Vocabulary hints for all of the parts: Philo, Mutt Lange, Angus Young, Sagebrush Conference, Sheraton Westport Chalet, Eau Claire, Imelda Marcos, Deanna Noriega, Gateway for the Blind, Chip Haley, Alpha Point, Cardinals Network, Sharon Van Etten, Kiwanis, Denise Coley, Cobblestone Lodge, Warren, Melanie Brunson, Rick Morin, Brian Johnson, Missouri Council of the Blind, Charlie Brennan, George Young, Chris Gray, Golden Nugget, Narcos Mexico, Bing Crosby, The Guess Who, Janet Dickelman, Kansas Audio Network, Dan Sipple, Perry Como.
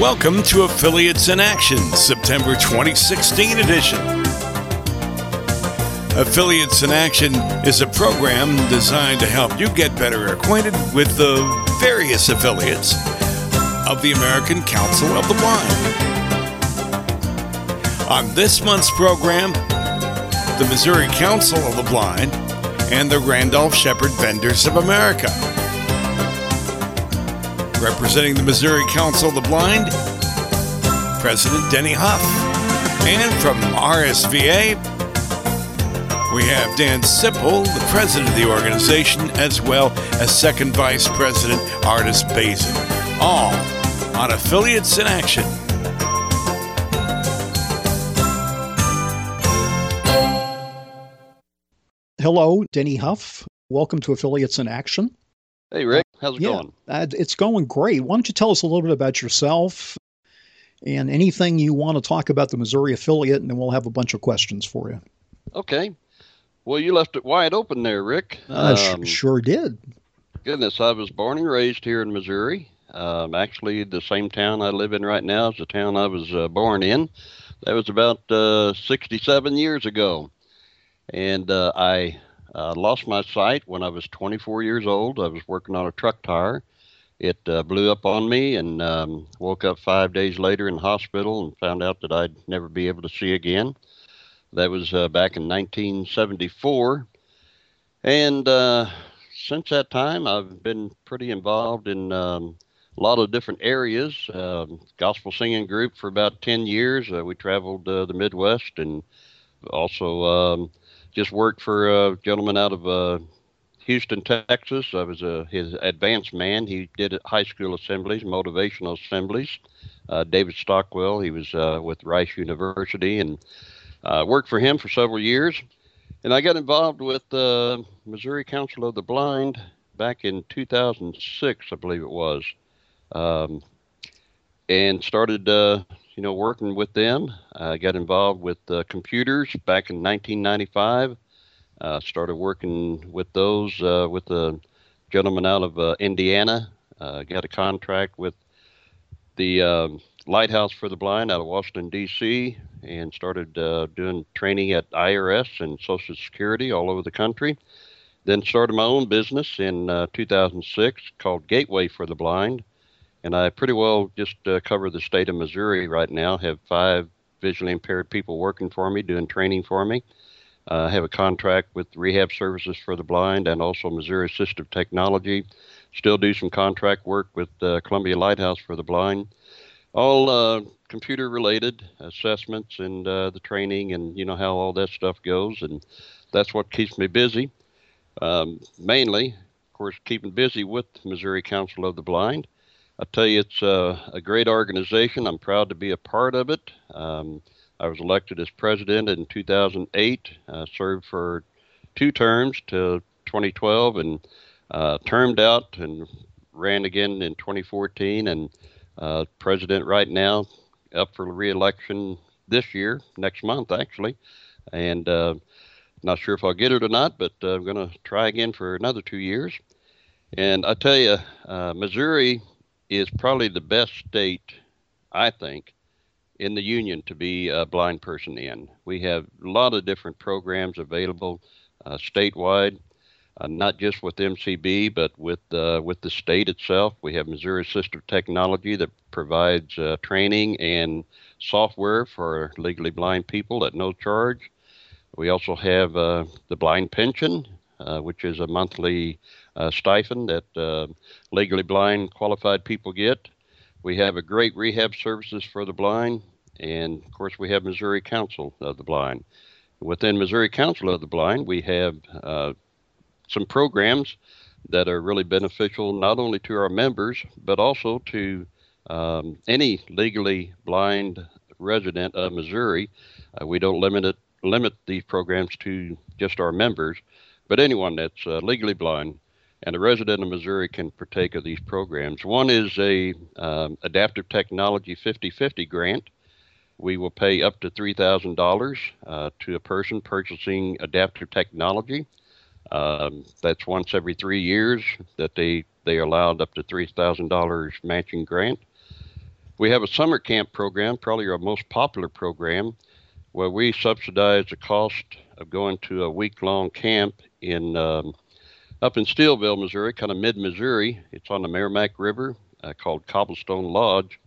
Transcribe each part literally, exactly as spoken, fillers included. Welcome to Affiliates in Action, September twenty sixteen edition. Affiliates in Action is a program designed to help you get better acquainted with the various affiliates of the American Council of the Blind. On this month's program, the Missouri Council of the Blind and the Randolph Shepherd Vendors of America. Representing the Missouri Council of the Blind, President Denny Huff. And from R S V A, we have Dan Sipple, the president of the organization, as well as second vice president Artis Bazin. All on Affiliates in Action. Hello, Denny Huff. Welcome to Affiliates in Action. Hey, Rick. How's it yeah, going? Uh, it's going great. Why don't you tell us a little bit about yourself and anything you want to talk about the Missouri affiliate, and then we'll have a bunch of questions for you. Okay. Well, you left it wide open there, Rick. I um, sh- sure did. Goodness, I was born and raised here in Missouri. Um, actually, the same town I live in right now is the town I was uh, born in. That was about uh, sixty-seven years ago. And uh, I... I uh, lost my sight when I was twenty-four years old. I was working on a truck tire. It uh, blew up on me, and um, woke up five days later in the hospital and found out that I'd never be able to see again. That was uh, back in nineteen seventy-four. And uh, since that time, I've been pretty involved in um, a lot of different areas. Uh, gospel singing group for about ten years. Uh, we traveled uh, the Midwest, and also... Um, Just worked for a gentleman out of uh, Houston, Texas. I was uh, his advanced man. He did high school assemblies, motivational assemblies. Uh, David Stockwell, he was uh, with Rice University, and uh, worked for him for several years. And I got involved with the uh, Missouri Council of the Blind back in two thousand six, I believe it was, um, and started... Uh, You know, working with them. I uh, got involved with uh, computers back in nineteen ninety-five. Uh, started working with those uh, with a gentleman out of uh, Indiana. Uh, got a contract with the uh, Lighthouse for the Blind out of Washington, D C, and started uh, doing training at I R S and Social Security all over the country. Then started my own business in uh, two thousand six called Gateway for the Blind. And I pretty well just uh, cover the state of Missouri right now, have five visually impaired people working for me, doing training for me. I uh, have a contract with Rehab Services for the Blind and also Missouri Assistive Technology. Still do some contract work with uh, Columbia Lighthouse for the Blind. All uh, computer-related assessments and uh, the training, and you know how all that stuff goes. And that's what keeps me busy, um, mainly, of course, keeping busy with Missouri Council of the Blind. I tell you, it's uh, a great organization. I'm proud to be a part of it. Um, I was elected as president in two thousand eight, uh, served for two terms to twenty twelve, and uh, termed out and ran again in twenty fourteen, and uh, president right now, up for re-election this year, next month actually, and uh, not sure if I'll get it or not, but uh, I'm going to try again for another two years. And I tell you, uh, Missouri is probably the best state, I think, in the union to be a blind person in. We have a lot of different programs available uh, statewide, uh, not just with M C B, but with uh, with the state itself. We have Missouri Assistive Technology that provides uh, training and software for legally blind people at no charge. We also have uh, the Blind Pension, uh, which is a monthly Uh, stipend that uh, legally blind qualified people get. We have a great Rehab Services for the Blind, and of course we have Missouri Council of the Blind. Within Missouri Council of the Blind, we have uh, some programs that are really beneficial not only to our members, but also to um, any legally blind resident of Missouri. Uh, we don't limit it, limit these programs to just our members, but anyone that's uh, legally blind and a resident of Missouri can partake of these programs. One is a um, adaptive technology fifty-fifty grant. We will pay up to three thousand dollars uh, to a person purchasing adaptive technology. Um, that's once every three years that they, they are allowed up to three thousand dollars matching grant. We have a summer camp program, probably our most popular program, where we subsidize the cost of going to a week-long camp in um, up in Steelville, Missouri, kind of mid-Missouri. It's on the Meramec River, uh, called Cobblestone Lodge.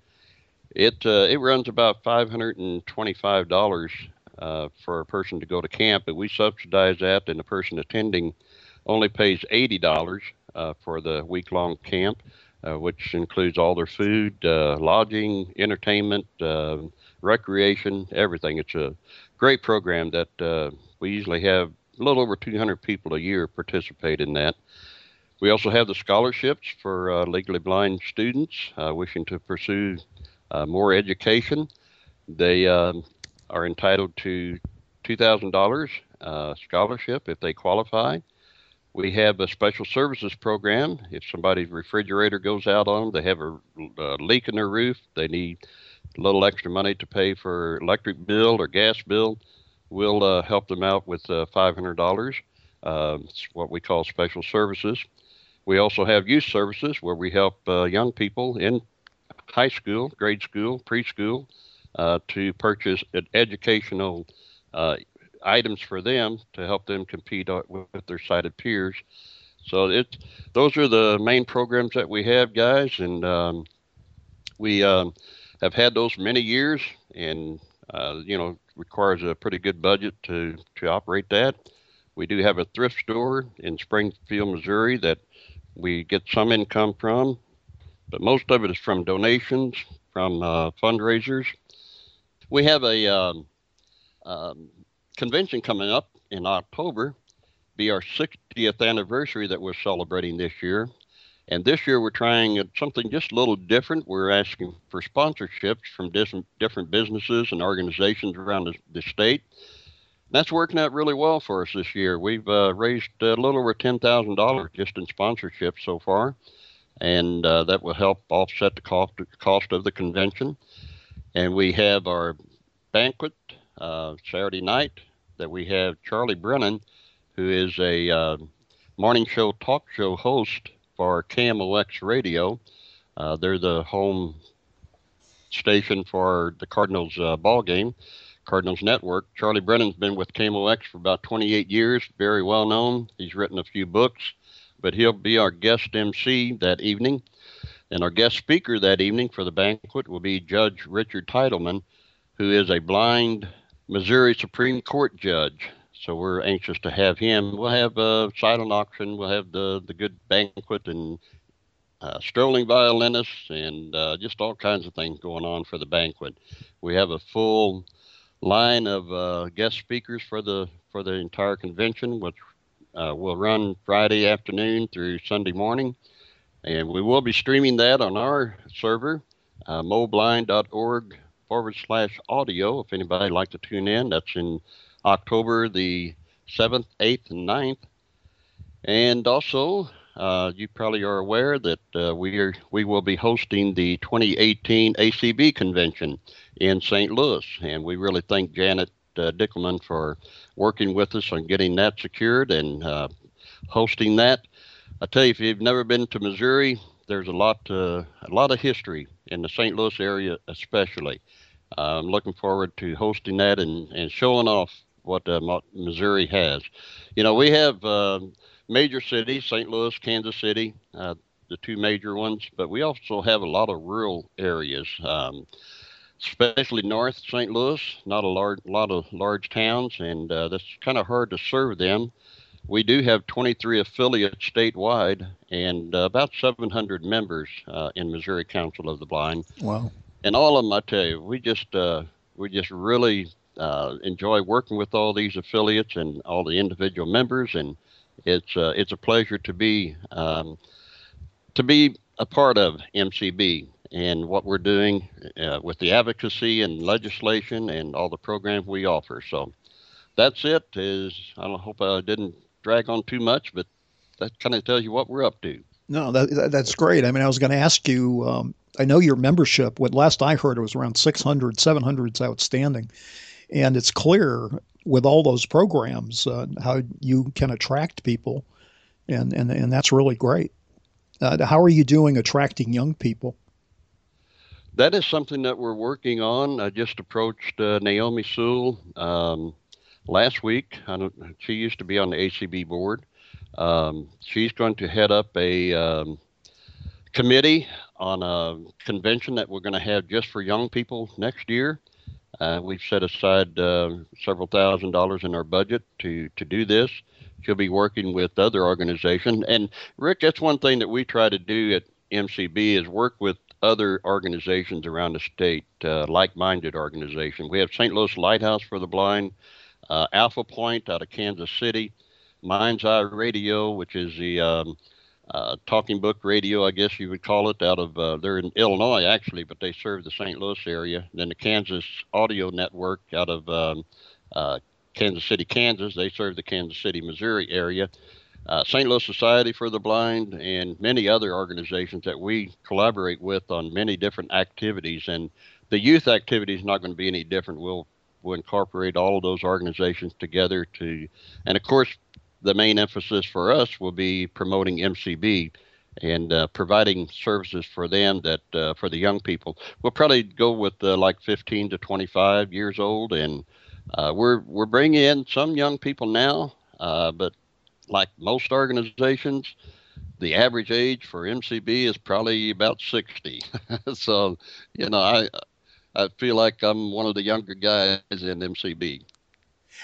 It uh, it runs about five hundred twenty-five dollars uh, for a person to go to camp, but we subsidize that, and the person attending only pays eighty dollars uh, for the week-long camp, uh, which includes all their food, uh, lodging, entertainment, uh, recreation, everything. It's a great program that uh, we usually have a little over two hundred people a year participate in that. We also have the scholarships for uh, legally blind students uh, wishing to pursue Uh, more education. They uh, are entitled to two thousand dollars uh, scholarship if they qualify. We have a special services program. If somebody's refrigerator goes out on them, they have a, a leak in their roof, they need a little extra money to pay for electric bill or gas bill, we'll uh, help them out with uh, five hundred dollars. Uh, it's what we call special services. We also have youth services where we help uh, young people in high school, grade school, preschool, uh, to purchase ed- educational uh, items for them to help them compete uh, with their sighted peers. So it, those are the main programs that we have, guys, and um, we um, have had those many years, and, uh, you know, requires a pretty good budget to, to operate that. We do have a thrift store in Springfield, Missouri, that we get some income from, but most of it is from donations, from uh, fundraisers. We have a um, um, convention coming up in October, be our sixtieth anniversary that we're celebrating this year. And this year we're trying something just a little different. We're asking for sponsorships from dis- different businesses and organizations around the, the state. And that's working out really well for us this year. We've uh, raised a little over ten thousand dollars just in sponsorships so far. And uh, that will help offset the cost, cost of the convention. And we have our banquet uh, Saturday night that we have Charlie Brennan, who is a uh, morning show talk show host for K M O X Radio. Uh, they're the home station for the Cardinals uh, ball game, Cardinals Network. Charlie Brennan's been with K M O X for about twenty-eight years, very well known. He's written a few books. But he'll be our guest M C that evening. And our guest speaker that evening for the banquet will be Judge Richard Teitelman, who is a blind Missouri Supreme Court judge. So we're anxious to have him. We'll have a silent auction. We'll have the, the good banquet and uh, strolling violinists and uh, just all kinds of things going on for the banquet. We have a full line of uh, guest speakers for the for the entire convention, which Uh, we'll run Friday afternoon through Sunday morning, and we will be streaming that on our server, uh, moblind.org forward slash audio, if anybody would like to tune in. That's in October the seventh, eighth, and ninth. And also, uh, you probably are aware that uh, we are we will be hosting the twenty eighteen A C B convention in Saint Louis, and we really thank Janet Uh, Dickelman for working with us on getting that secured and uh, hosting that. I tell you, if you've never been to Missouri, there's a lot, uh, a lot of history in the Saint Louis area, especially. Uh, I'm looking forward to hosting that and, and showing off what uh, Missouri has. You know, we have uh, major cities, Saint Louis, Kansas City, uh, the two major ones, but we also have a lot of rural areas. Um, especially north Saint Louis, not a large, lot of large towns, and uh, that's kind of hard to serve them. We do have twenty-three affiliates statewide and uh, about seven hundred members uh, in Missouri Council of the Blind. Wow. And all of them, I tell you, we just, uh, we just really uh, enjoy working with all these affiliates and all the individual members, and it's, uh, it's a pleasure to be, um, to be a part of M C B. And what we're doing uh, with the advocacy and legislation and all the programs we offer. So that's it. Is I don't, hope I didn't drag on too much, but that kind of tells you what we're up to. No, that, that's great. I mean, I was going to ask you, um, I know your membership, what last I heard, it was around six hundred, seven hundred is outstanding. And it's clear with all those programs uh, how you can attract people, and, and, and that's really great. Uh, how are you doing attracting young people? that is something that we're working on. I just approached uh, Naomi Sewell um, last week. I don't, she used to be on the A C B board. Um, she's going to head up a um, committee on a convention that we're going to have just for young people next year. Uh, we've set aside uh, several thousand dollars in our budget to, to do this. She'll be working with other organizations. And, Rick, that's one thing that we try to do at M C B is work with other organizations around the state, uh, like-minded organizations. We have Saint Louis Lighthouse for the Blind, uh, Alpha Point out of Kansas City, Mind's Eye Radio, which is the um, uh, talking book radio, I guess you would call it, out of, uh, they're in Illinois, actually, but they serve the Saint Louis area. And then the Kansas Audio Network out of um, uh, Kansas City, Kansas, they serve the Kansas City, Missouri area. Uh, Saint Louis Society for the Blind, and many other organizations that we collaborate with on many different activities. And the youth activity is not going to be any different. We'll, we'll incorporate all of those organizations together to, and of course, the main emphasis for us will be promoting M C B and uh, providing services for them that, uh, for the young people. We'll probably go with uh, like fifteen to twenty-five years old, and uh, we're, we're bringing in some young people now, uh, but like most organizations, the average age for M C B is probably about sixty. So, you know, I I feel like I'm one of the younger guys in M C B.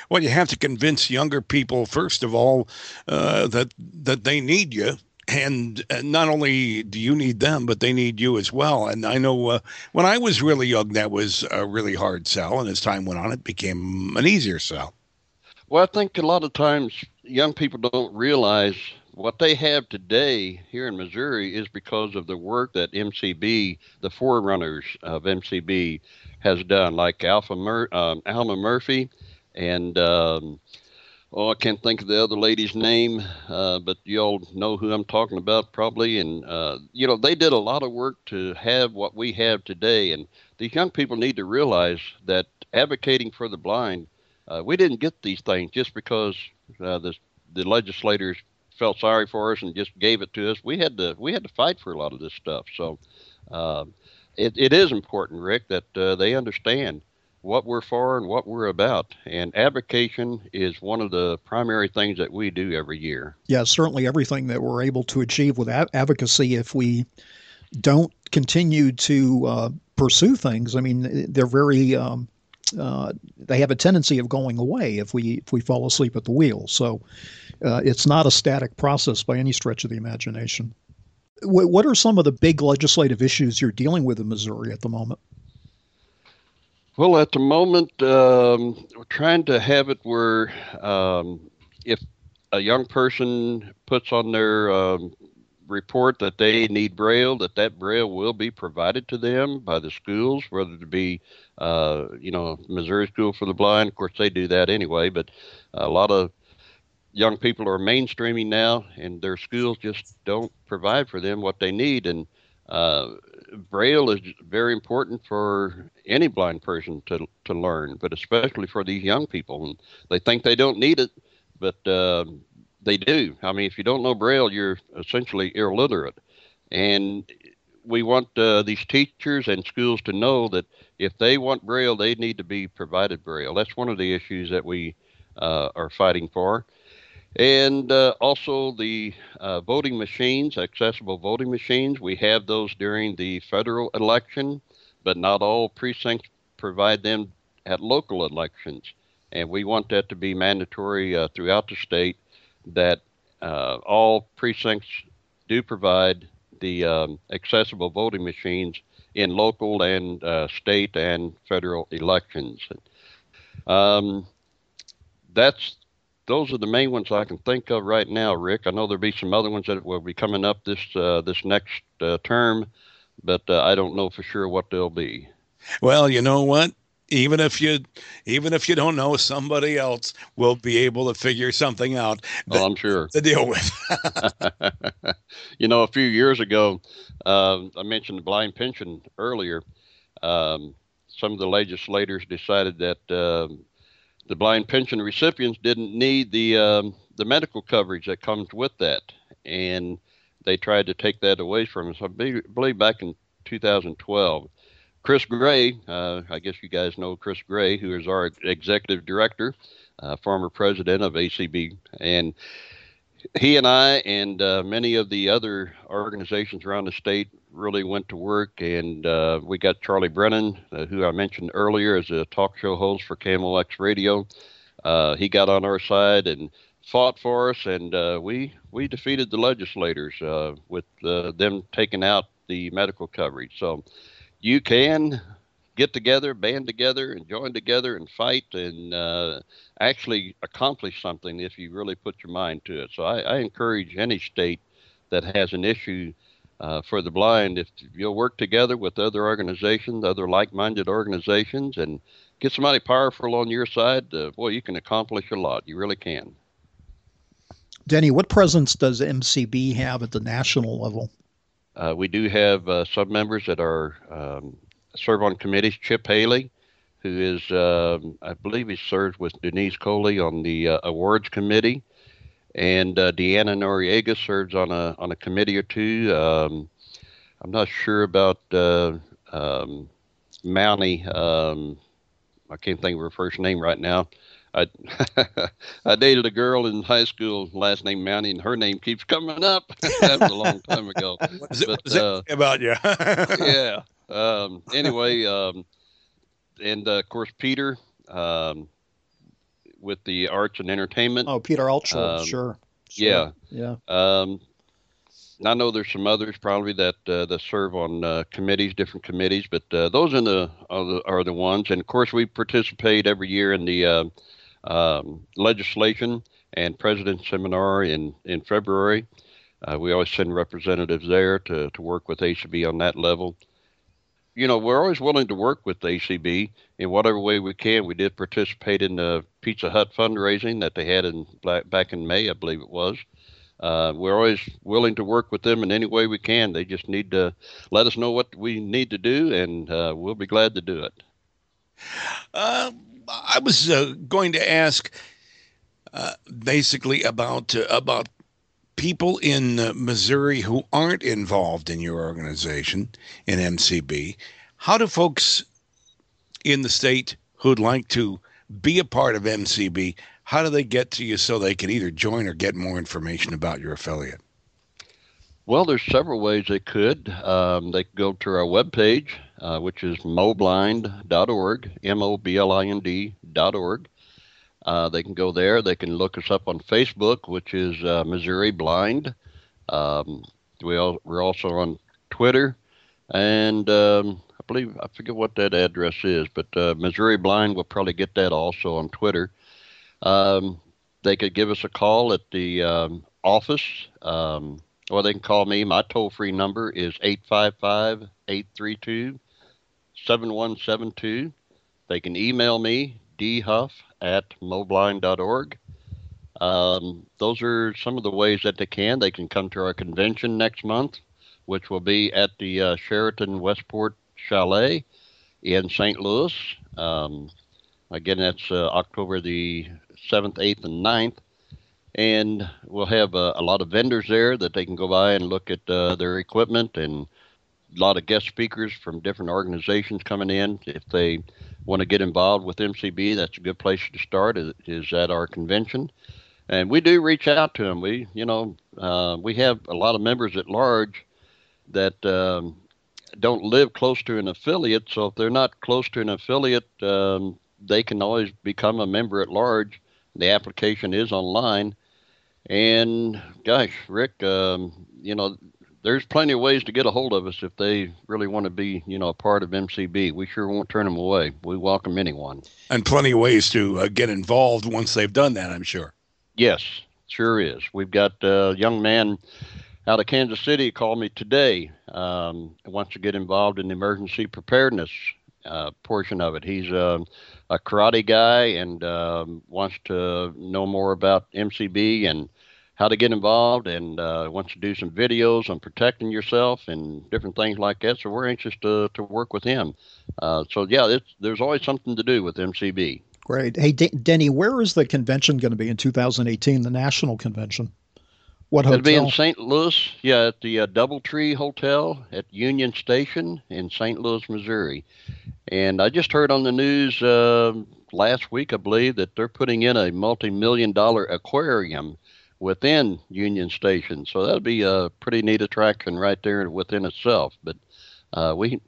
Well, you have to convince younger people, first of all, uh, that that they need you. And not only do you need them, but they need you as well. And I know uh, when I was really young, that was a really hard sell. And as time went on, it became an easier sell. Well, I think a lot of times young people don't realize what they have today here in Missouri is because of the work that M C B, the forerunners of M C B, has done, like Alpha Mur- um, Alma Murphy and, um, oh, I can't think of the other lady's name, uh, but you all know who I'm talking about probably. And, uh, you know, they did a lot of work to have what we have today. And these young people need to realize that advocating for the blind, Uh, we didn't get these things just because uh, the the legislators felt sorry for us and just gave it to us. We had to we had to fight for a lot of this stuff. So uh, it it is important, Rick, that uh, they understand what we're for and what we're about. And advocation is one of the primary things that we do every year. Yeah, certainly everything that we're able to achieve with ad- advocacy, if we don't continue to uh, pursue things, I mean, they're very um, – Uh, they have a tendency of going away if we if we fall asleep at the wheel. So uh, it's not a static process by any stretch of the imagination. W- what are some of the big legislative issues you're dealing with in Missouri at the moment? Well, at the moment, um, we're trying to have it where um, if a young person puts on their um, report that they need Braille, that that Braille will be provided to them by the schools, whether it be Uh, you know, Missouri School for the Blind. Of course, they do that anyway, but a lot of young people are mainstreaming now, and their schools just don't provide for them what they need. And uh, Braille is very important for any blind person to to learn, but especially for these young people. And they think they don't need it, but uh, they do. I mean, if you don't know Braille, you're essentially illiterate. And we want uh, these teachers and schools to know that if they want Braille, they need to be provided Braille. That's one of the issues that we uh, are fighting for. And uh, also the uh, voting machines, accessible voting machines. We have those during the federal election, but not all precincts provide them at local elections. And we want that to be mandatory uh, throughout the state, that uh, all precincts do provide the um, accessible voting machines in local and uh, state and federal elections. Um, that's those are the main ones I can think of right now, Rick. I know there'll be some other ones that will be coming up this uh, this next uh, term, but uh, I don't know for sure what they'll be. Well, you know what? Even if you, even if you don't know, somebody else will be able to figure something out. That, oh, I'm sure. To deal with. You know, a few years ago, uh, I mentioned the blind pension earlier. Um, some of the legislators decided that uh, the blind pension recipients didn't need the um, the medical coverage that comes with that, and they tried to take that away from us. I believe back in two thousand twelve. Chris Gray, uh, I guess you guys know Chris Gray, who is our executive director, uh, former president of A C B, and he and I and uh, many of the other organizations around the state really went to work, and uh, we got Charlie Brennan, uh, who I mentioned earlier as a talk show host for K M O X Radio. Uh, he got on our side and fought for us, and uh, we we defeated the legislators uh, with uh, them taking out the medical coverage. So you can get together, band together, and join together and fight and uh, actually accomplish something if you really put your mind to it. So I, I encourage any state that has an issue uh, for the blind, if you'll work together with other organizations, other like-minded organizations, and get somebody powerful on your side, uh, boy, you can accomplish a lot. You really can. Denny, what presence does M C B have at the national level? Uh, we do have uh, sub-members that are um, serve on committees. Chip Haley, who is, uh, I believe he serves with Denise Coley on the uh, awards committee, and uh, Deanna Noriega serves on a on a committee or two. Um, I'm not sure about uh, um, Mountie. Um, I can't think of her first name right now. I I dated a girl in high school, last name Mountie, and her name keeps coming up. That was a long time ago. What's but, it, uh, it about you? Yeah. Um, anyway, um, and uh, of course Peter um, with the arts and entertainment. Oh, Peter Altschul, um, sure. sure. Yeah, yeah. Um, and I know there's some others probably that uh, that serve on uh, committees, different committees, but uh, those in the are, the are the ones. And of course, we participate every year in the Uh, Um, legislation and president's seminar in, in February. Uh, we always send representatives there to, to work with A C B on that level. You know, we're always willing to work with A C B in whatever way we can. We did participate in the Pizza Hut fundraising that they had in black, back in May, I believe it was. Uh, we're always willing to work with them in any way we can. They just need to let us know what we need to do, and uh, we'll be glad to do it. Um. I was uh, going to ask uh, basically about uh, about people in uh, Missouri who aren't involved in your organization, in M C B. How do folks in the state who'd like to be a part of M C B, how do they get to you so they can either join or get more information about your affiliate? Well, there's several ways they could. Um, they could go to our webpage, uh, which is moblind dot org, M O B L I N D dot org. Uh, they can go there. They can look us up on Facebook, which is uh, Missouri Blind. Um, we all, we're also on Twitter. And um, I believe, I forget what that address is, but uh, Missouri Blind will probably get that also on Twitter. Um, they could give us a call at the um, office. Um Or they can call me. My toll-free number is eight five five, eight three two, seven one seven two. They can email me, d huff at moblind dot org. Um, those are some of the ways that they can. They can come to our convention next month, which will be at the uh, Sheraton Westport Chalet in Saint Louis. Um, again, that's uh, October the seventh, eighth, and ninth. And we'll have uh, a lot of vendors there that they can go by and look at uh, their equipment, and a lot of guest speakers from different organizations coming in. If they want to get involved with M C B, that's a good place to start, is at our convention. And we do reach out to them. We, you know, uh, we have a lot of members at large that um, don't live close to an affiliate. So if they're not close to an affiliate, um, they can always become a member at large. The application is online, and gosh, Rick, um, you know, there's plenty of ways to get a hold of us if they really want to be, you know, a part of M C B. We sure won't turn them away. We welcome anyone. And plenty of ways to uh, get involved once they've done that, I'm sure. Yes, sure is. We've got a young man out of Kansas City called me today, um, wants to get involved in the emergency preparedness uh, portion of it. He's uh, a karate guy, and um, wants to know more about M C B and how to get involved, and uh, wants to do some videos on protecting yourself and different things like that. So we're anxious to, to work with him. Uh, so, yeah, it's, there's always something to do with M C B. Great. Hey, D- Denny, where is the convention going to be in two thousand eighteen, the national convention? What hotel? It'd be in Saint Louis, yeah, at the uh, Doubletree Hotel at Union Station in Saint Louis, Missouri. And I just heard on the news uh, last week, I believe, that they're putting in a multi-million dollar aquarium within Union Station. So that'll be a pretty neat attraction right there within itself. But uh, we,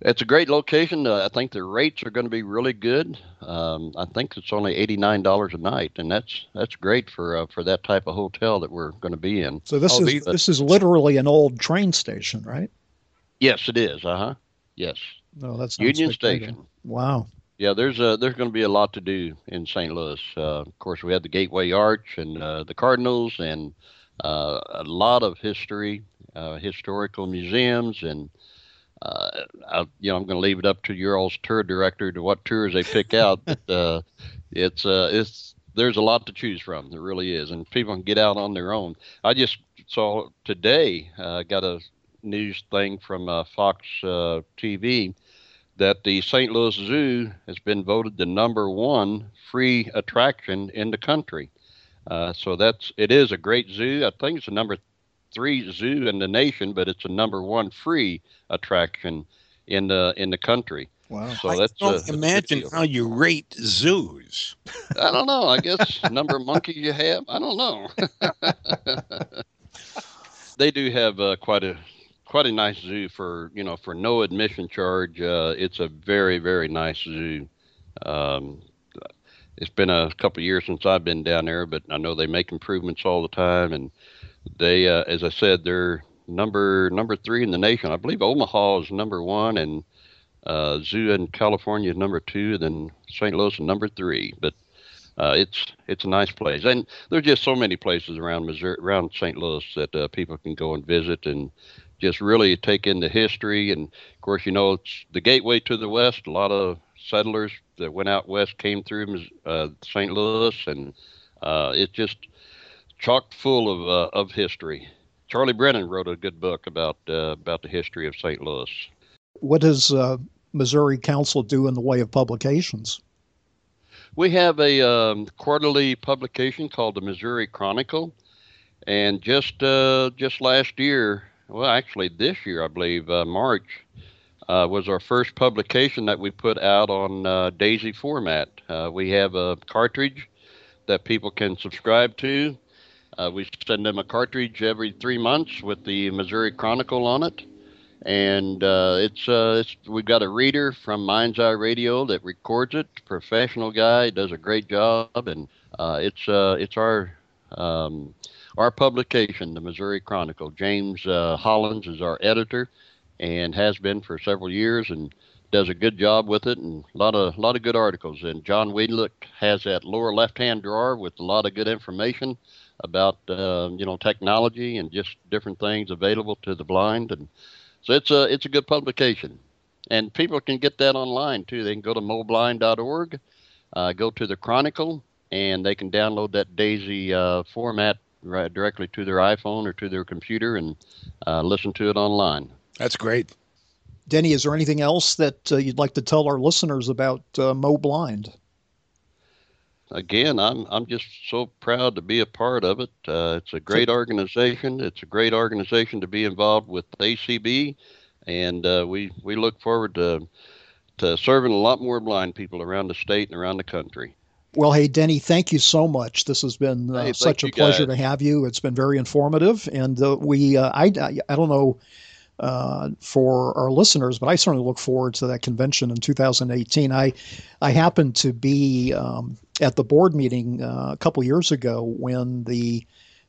it's a great location. Uh, I think the rates are going to be really good. Um, I think it's only eighty-nine dollars a night, and that's that's great for uh, for that type of hotel that we're going to be in. So this I'll is be, this is literally an old train station, right? Yes, it is. Uh huh. Yes. No, that's Union Station. Wow. Yeah, there's a, there's going to be a lot to do in Saint Louis. Uh, of course, we had the Gateway Arch and uh, the Cardinals, and uh, a lot of history, uh, historical museums, and uh, I, you know, I'm going to leave it up to your all's tour director to what tours they pick out. But uh, it's uh, it's there's a lot to choose from. There really is, and people can get out on their own. I just saw today uh, got a news thing from uh, Fox uh, T V. That the Saint Louis Zoo has been voted the number one free attraction in the country. Uh, so that's, it is a great zoo. I think it's the number three zoo in the nation, but it's a number one free attraction in the in the country. Wow! So I that's don't a, imagine how you rate zoos. I don't know. I guess number of monkeys you have. I don't know. They do have uh, quite a. Quite a nice zoo for, you know, for no admission charge. Uh, it's a very, very nice zoo. Um, it's been a couple of years since I've been down there, but I know they make improvements all the time. And they, uh, as I said, they're number number three in the nation. I believe Omaha is number one, and uh, zoo in California is number two, and then Saint Louis is number three. But uh, it's it's a nice place, and there's just so many places around Missouri, around Saint Louis that uh, people can go and visit and. Just really take in the history. And of course, you know, it's the gateway to the West. A lot of settlers that went out West came through uh, Saint Louis, and uh, it's just chock full of, uh, of history. Charlie Brennan wrote a good book about, uh, about the history of Saint Louis. What does uh, Missouri Council do in the way of publications? We have a um, quarterly publication called the Missouri Chronicle. And just, uh, just last year, Well, actually, this year, I believe, uh, March, uh, was our first publication that we put out on uh, DAISY format. Uh, we have a cartridge that people can subscribe to. Uh, we send them a cartridge every three months with the Missouri Chronicle on it. And uh, it's, uh, it's we've got a reader from Mind's Eye Radio that records it. Professional guy, does a great job. And uh, it's, uh, it's our... Um, Our publication, the Missouri Chronicle. James uh, Hollins is our editor, and has been for several years, and does a good job with it, and a lot of lot of good articles. And John Wiedlick has that lower left-hand drawer with a lot of good information about uh, you know technology and just different things available to the blind. And so it's a it's a good publication, and people can get that online too. They can go to moblind dot org, uh, go to the Chronicle, and they can download that DAISY uh, format. Right directly to their iPhone or to their computer, and uh, listen to it online. That's great. Denny, is there anything else that uh, you'd like to tell our listeners about uh, Mo Blind? Again, I'm I'm just so proud to be a part of it. Uh, it's a great organization. It's a great organization to be involved with A C B, and uh, we we look forward to to serving a lot more blind people around the state and around the country. Well, hey, Denny, thank you so much. This has been uh, hey, such a pleasure guys. to have you. It's been very informative. And uh, we, uh, I, I don't know uh, for our listeners, but I certainly look forward to that convention in two thousand eighteen. I, I happened to be um, at the board meeting uh, a couple years ago when the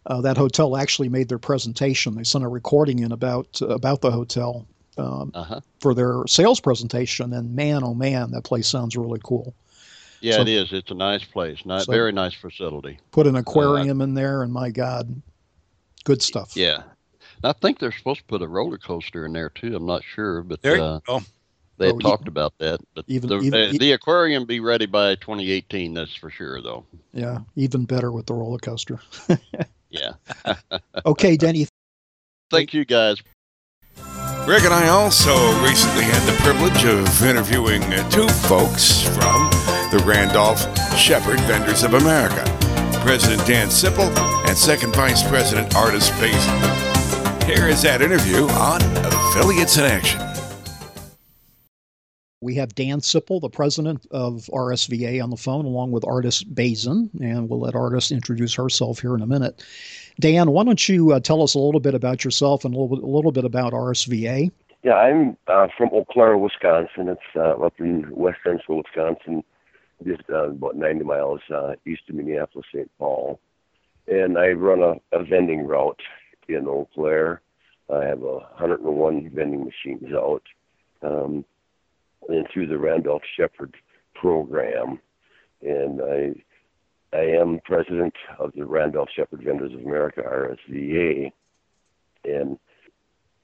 uh, that hotel actually made their presentation. They sent a recording in about, about the hotel um, uh-huh. for their sales presentation. And man, oh, man, that place sounds really cool. Yeah, so, it is. It's a nice place. Not so very nice facility. Put an aquarium uh, in there, and my God, good stuff. Yeah, and I think they're supposed to put a roller coaster in there too. I'm not sure, but there uh, you go. They oh, talked even, about that. But even the, even, uh, the aquarium be ready by twenty eighteen. That's for sure, though. Yeah, even better with the roller coaster. Yeah. Okay, Denny. Thank you, guys. Rick and I also recently had the privilege of interviewing two folks from the Randolph Shepherd Vendors of America, President Dan Sipple and Second Vice President Artis Bazin. Here is that interview on Affiliates in Action. We have Dan Sipple, the president of R S V A, on the phone, along with Artis Bazin, and we'll let Artis introduce herself here in a minute. Dan, why don't you uh, tell us a little bit about yourself and a little, a little bit about R S V A? Yeah, I'm uh, from Eau Claire, Wisconsin. It's uh, up in west central Wisconsin, just uh, about ninety miles uh, east of Minneapolis, Saint Paul. And I run a, a vending route in Eau Claire. I have one hundred one vending machines out. Um, and through the Randolph Shepherd program. And I I am president of the Randolph Shepherd Vendors of America, R S V A, and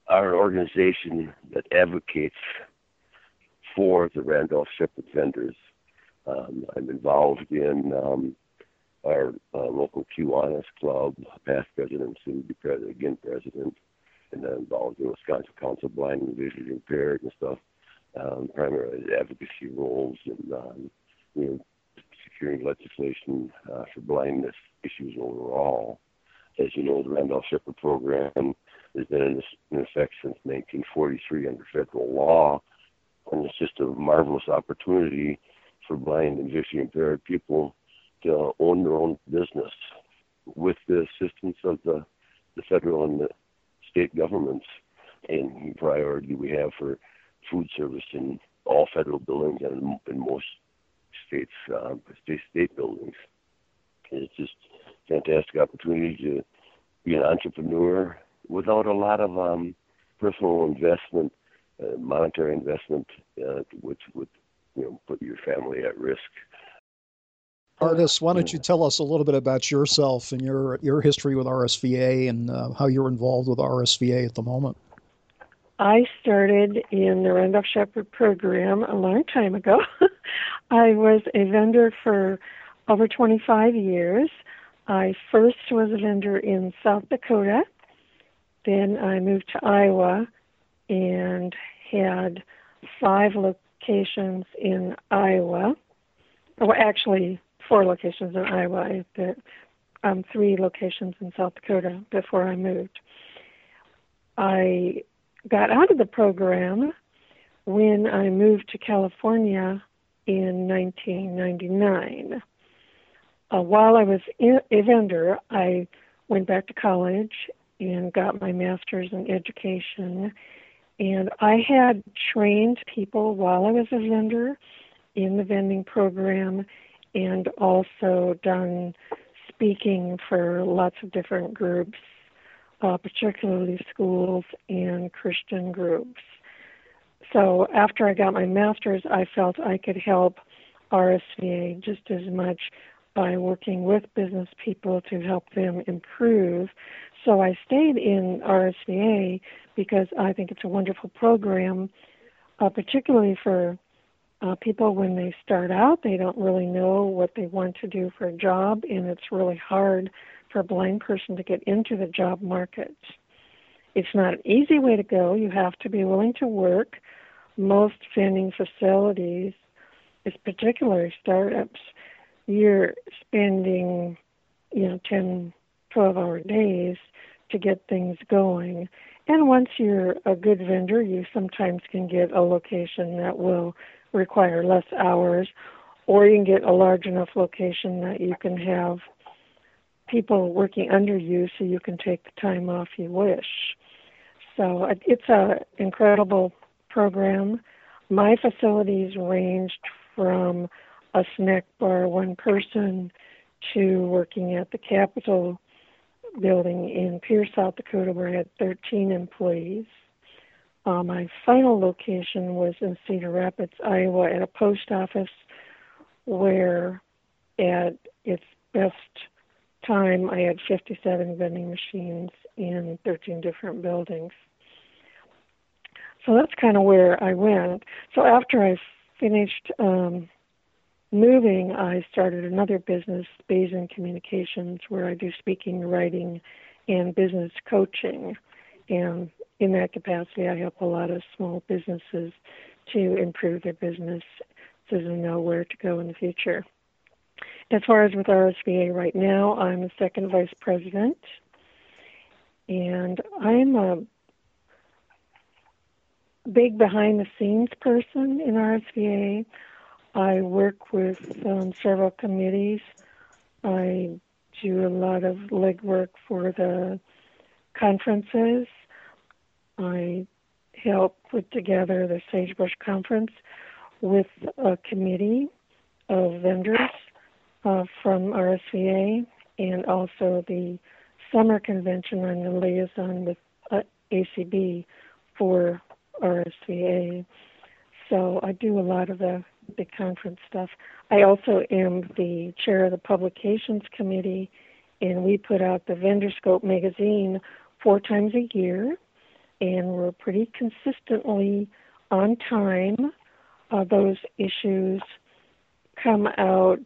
our organization that advocates for the Randolph Shepherd vendors. Um, I'm involved in um, our uh, local Kiwanis Club, past president, soon to be president, again president, and I'm involved in Wisconsin Council of Blind and Visually Impaired and stuff. Um, primarily advocacy roles and um, you know, securing legislation uh, for blindness issues overall. As you know, the Randolph Shepherd program has been in effect since nineteen forty-three under federal law, and it's just a marvelous opportunity for blind and visually impaired people to own their own business with the assistance of the, the federal and the state governments, and the priority we have for food service in all federal buildings and in most states, uh, state, state buildings. And it's just a fantastic opportunity to be an entrepreneur without a lot of um, personal investment, uh, monetary investment, uh, which would you know put your family at risk. Artis, why don't you tell us a little bit about yourself and your your history with R S V A and uh, how you're involved with R S V A at the moment? I started in the Randolph Shepherd program a long time ago. I was a vendor for over twenty-five years. I first was a vendor in South Dakota. Then I moved to Iowa and had five locations in Iowa. Well, actually, four locations in Iowa, um, three locations in South Dakota before I moved. I got out of the program when I moved to California in nineteen ninety-nine. Uh, while I was in, a vendor, I went back to college and got my master's in education. And I had trained people while I was a vendor in the vending program and also done speaking for lots of different groups, Uh, particularly schools and Christian groups. So after I got my master's, I felt I could help R S V A just as much by working with business people to help them improve. So I stayed in R S V A because I think it's a wonderful program, uh, particularly for uh, people when they start out. They don't really know what they want to do for a job, and it's really hard for a blind person to get into the job market. It's not an easy way to go. You have to be willing to work. Most vending facilities, particularly startups, you're spending, you know, ten, twelve-hour days to get things going. And once you're a good vendor, you sometimes can get a location that will require less hours, or you can get a large enough location that you can have people working under you so you can take the time off you wish. So it's an incredible program. My facilities ranged from a snack bar, one person, to working at the Capitol building in Pierce, South Dakota, where I had thirteen employees. Uh, my final location was in Cedar Rapids, Iowa, at a post office where at its best time, I had fifty-seven vending machines in thirteen different buildings. So that's kind of where I went. So after I finished um, moving, I started another business, Bazin Communications, where I do speaking, writing, and business coaching. And in that capacity, I help a lot of small businesses to improve their businesses and know where to go in the future. As far as with R S V A right now, I'm the second vice president, and I'm a big behind-the-scenes person in R S V A. I work with um, several committees. I do a lot of legwork for the conferences. I help put together the Sagebrush Conference with a committee of vendors uh, from R S V A, and also the summer convention on the liaison with uh, A C B for R S V A. So I do a lot of the, the conference stuff. I also am the chair of the publications committee, and we put out the VendorScope magazine four times a year, and we're pretty consistently on time. Uh, those issues come out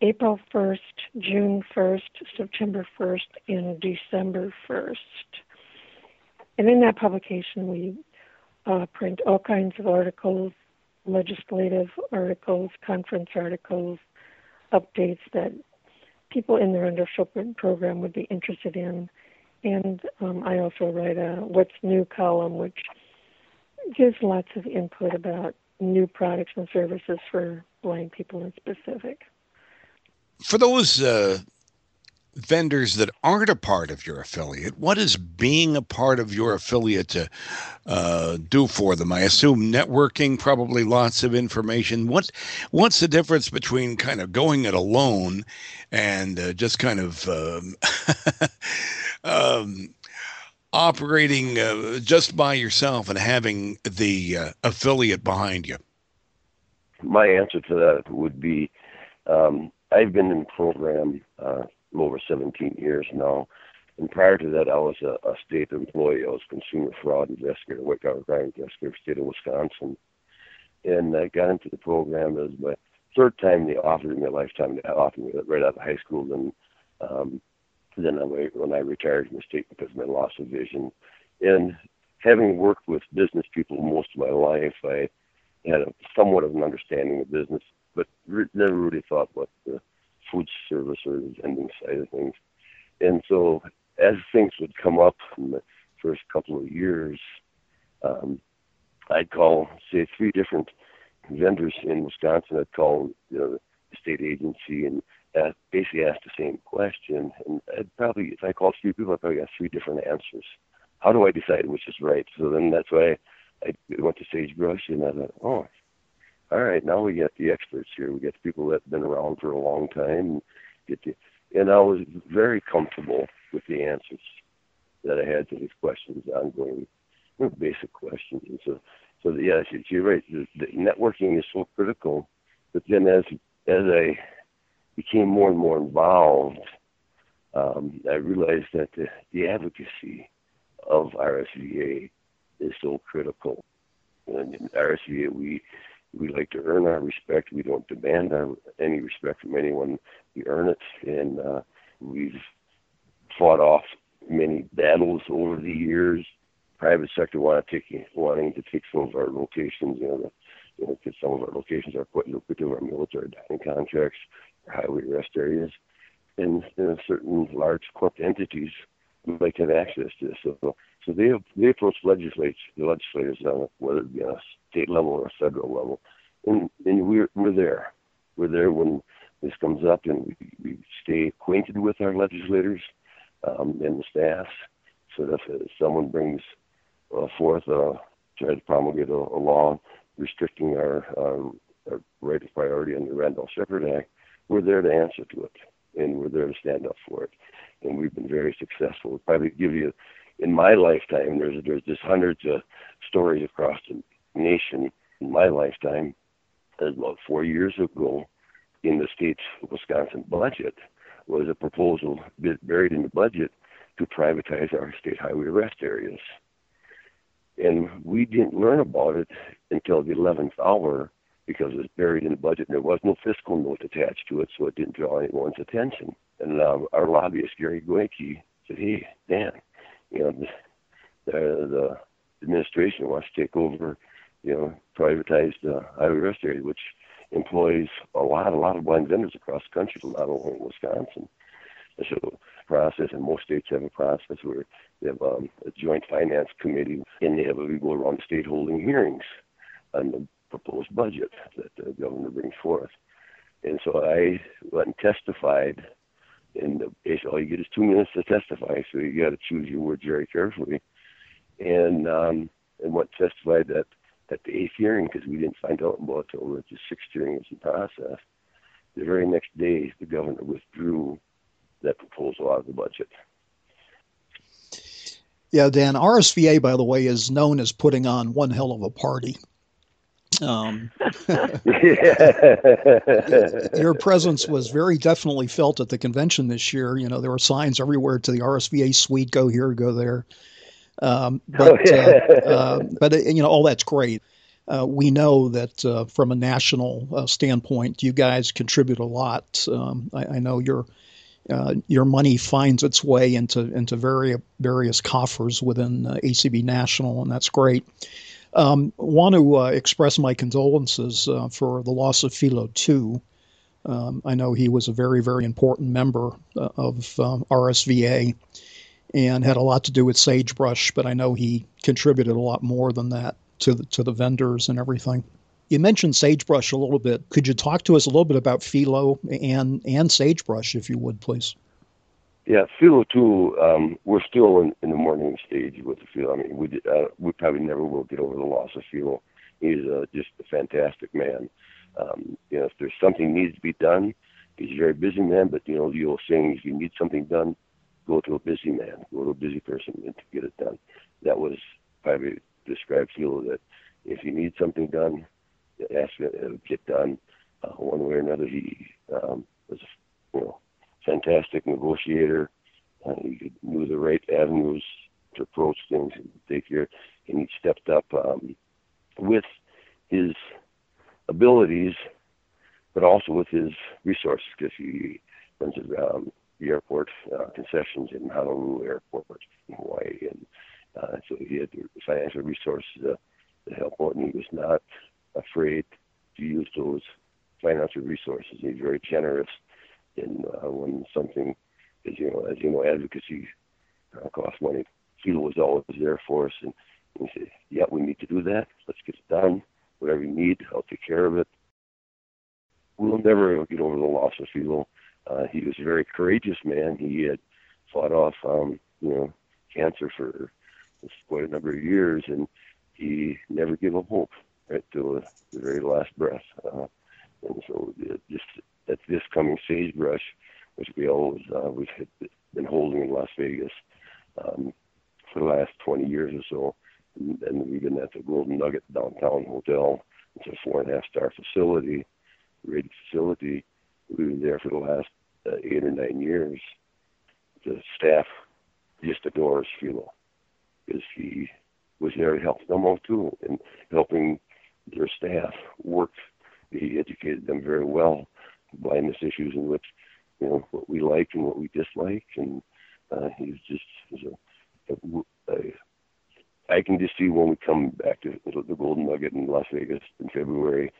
April first, June first, September first, and December first. And in that publication, we uh, print all kinds of articles, legislative articles, conference articles, updates that people in the Randolph program would be interested in. And um, I also write a What's New column, which gives lots of input about new products and services for blind people in specific. For those uh, vendors that aren't a part of your affiliate, what is being a part of your affiliate to uh, do for them? I assume networking, probably lots of information. What, what's the difference between kind of going it alone and uh, just kind of um, um, operating uh, just by yourself and having the uh, affiliate behind you? My answer to that would be um, I've been in program uh, over seventeen years now, and prior to that, I was a, a state employee. I was consumer fraud investigator, workout crime investigator, state of Wisconsin, and I got into the program as my third time they offered me a lifetime. They offered me right out of high school, and um, then when I retired from the state because of my loss of vision, and having worked with business people most of my life, I had a, somewhat of an understanding of business, but re- never really thought about the food service or the vending side of things. And so as things would come up in the first couple of years, um, I'd call, say, three different vendors in Wisconsin. I'd call, you know, the state agency and ask, basically ask the same question. And I'd probably, if I called three people, I'd probably got three different answers. How do I decide which is right? So then that's why I, I went to Sagebrush, and I thought, oh, all right, now we got the experts here. We got the people that have been around for a long time. Get the, and I was very comfortable with the answers that I had to these questions, ongoing, you know, basic questions. And so, so the, yeah, you're right. The, the networking is so critical. But then as as I became more and more involved, um, I realized that the, the advocacy of R S V A is so critical. And in R S V A, we... We like to earn our respect. We don't demand our, any respect from anyone. We earn it, and uh, we've fought off many battles over the years. Private sector want to take, wanting to take some of our locations, you know, you know, because some of our locations are quite lucrative, our military dining contracts, our highway rest areas, and you know, certain large corporate entities would like to have access to this. So, so they they approach legislators, the legislators, on whether it be on a state level or a federal level, and and we're we're there, we're there when this comes up, and we, we stay acquainted with our legislators um, and the staff, so that if someone brings uh, forth a try to promulgate a, a law restricting our, uh, our right of priority under the Randolph Shepherd Act, we're there to answer to it, and we're there to stand up for it, and we've been very successful. We'll probably give you, in my lifetime, there's there's just hundreds of stories across the nation. In my lifetime, about four years ago, in the state's Wisconsin budget, was a proposal buried in the budget to privatize our state highway rest areas, and we didn't learn about it until the eleventh hour. Because it was buried in the budget and there was no fiscal note attached to it, so it didn't draw anyone's attention. And uh, our lobbyist, Gary Goyke, said, hey, Dan, you know, the, the administration wants to take over, you know, privatize the highway rest area, which employs a lot, a lot of blind vendors across the country, not only in Wisconsin. There's a process, and most states have a process where they have um, a joint finance committee, and they have a go around the state holding hearings on the proposed budget that the governor brings forth. And so I went and testified, and basically all you get is two minutes to testify, so you got to choose your words very carefully. And um, and what testified at, at the eighth hearing, because we didn't find out about it until the sixth hearing was in process. The very next day, the governor withdrew that proposal out of the budget. Yeah, Dan, R S V A, by the way, is known as putting on one hell of a party. Um, your presence was very definitely felt at the convention this year. You know, there were signs everywhere to the R S V A suite, go here, go there. Um, but, uh, uh, but uh, you know, all that's great. Uh, we know that uh, from a national uh, standpoint, you guys contribute a lot. Um, I, I know you're Uh, your money finds its way into into various various coffers within uh, A C B National, and that's great. Um, want to uh, express my condolences uh, for the loss of Philo too. Um, I know he was a very very important member uh, of um, R S V A, and had a lot to do with Sagebrush. But I know he contributed a lot more than that to the, to the vendors and everything. You mentioned Sagebrush a little bit. Could you talk to us a little bit about Philo and, and Sagebrush, if you would, please? Yeah, Philo, too, um, we're still in, in the mourning stage with the Philo. I mean, we did, uh, we probably never will get over the loss of Philo. He's uh, just a fantastic man. Um, you know, if there's something needs to be done, he's a very busy man, but, you know, the old saying, if you need something done, go to a busy man, go to a busy person and to get it done. That was probably described Philo, that if you need something done, asked to get done uh, one way or another. He um, was a you know, fantastic negotiator. Uh, he knew the right avenues to approach things and take care. And he stepped up um, with his abilities, but also with his resources, because he runs um, the airport uh, concessions in Honolulu Airport in Hawaii. And uh, so he had the financial resources to, to help out, and he was not afraid to use those financial resources. He's very generous in uh, when something, as you know, as you know, advocacy uh, costs money. Philo was always there for us, and we said, "Yeah, we need to do that. Let's get it done. Whatever you need, I'll take care of it." We'll never get over the loss of Philo. Uh, he was a very courageous man. He had fought off, um, you know, cancer for quite a number of years, and he never gave up hope. Right to the very last breath. Uh, and so uh, just at this coming Sagebrush, which we always, uh, we've been holding in Las Vegas um, for the last twenty years or so, and, and we've been at the Golden Nugget downtown hotel. It's a four and a half star facility, rated facility. We've been there for the last uh, eight or nine years. The staff just adores Philo because he was there to help them all too, and helping their staff worked. He educated them very well, blindness issues and what, you know, what we like and what we dislike. And uh, he's just, he's a, a, a, I can just see when we come back to the Golden Nugget in Las Vegas in February,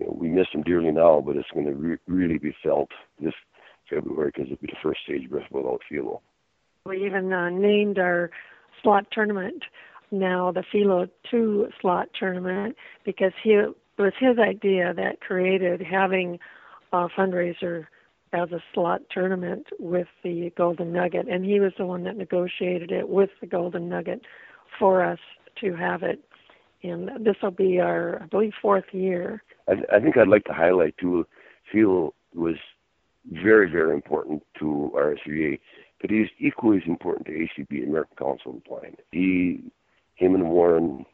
you know, we miss him dearly now, but it's going to re- really be felt this February because it'll be the first Sagebrush without Philo. We even uh, named our slot tournament now the Philo two slot tournament, because he, it was his idea that created having a fundraiser as a slot tournament with the Golden Nugget, and he was the one that negotiated it with the Golden Nugget for us to have it. And this will be our, I believe, fourth year. I, I think I'd like to highlight, too, Philo was very, very important to R S V A, but he's equally as important to A C B, American Council of the Blind. He Him and Warren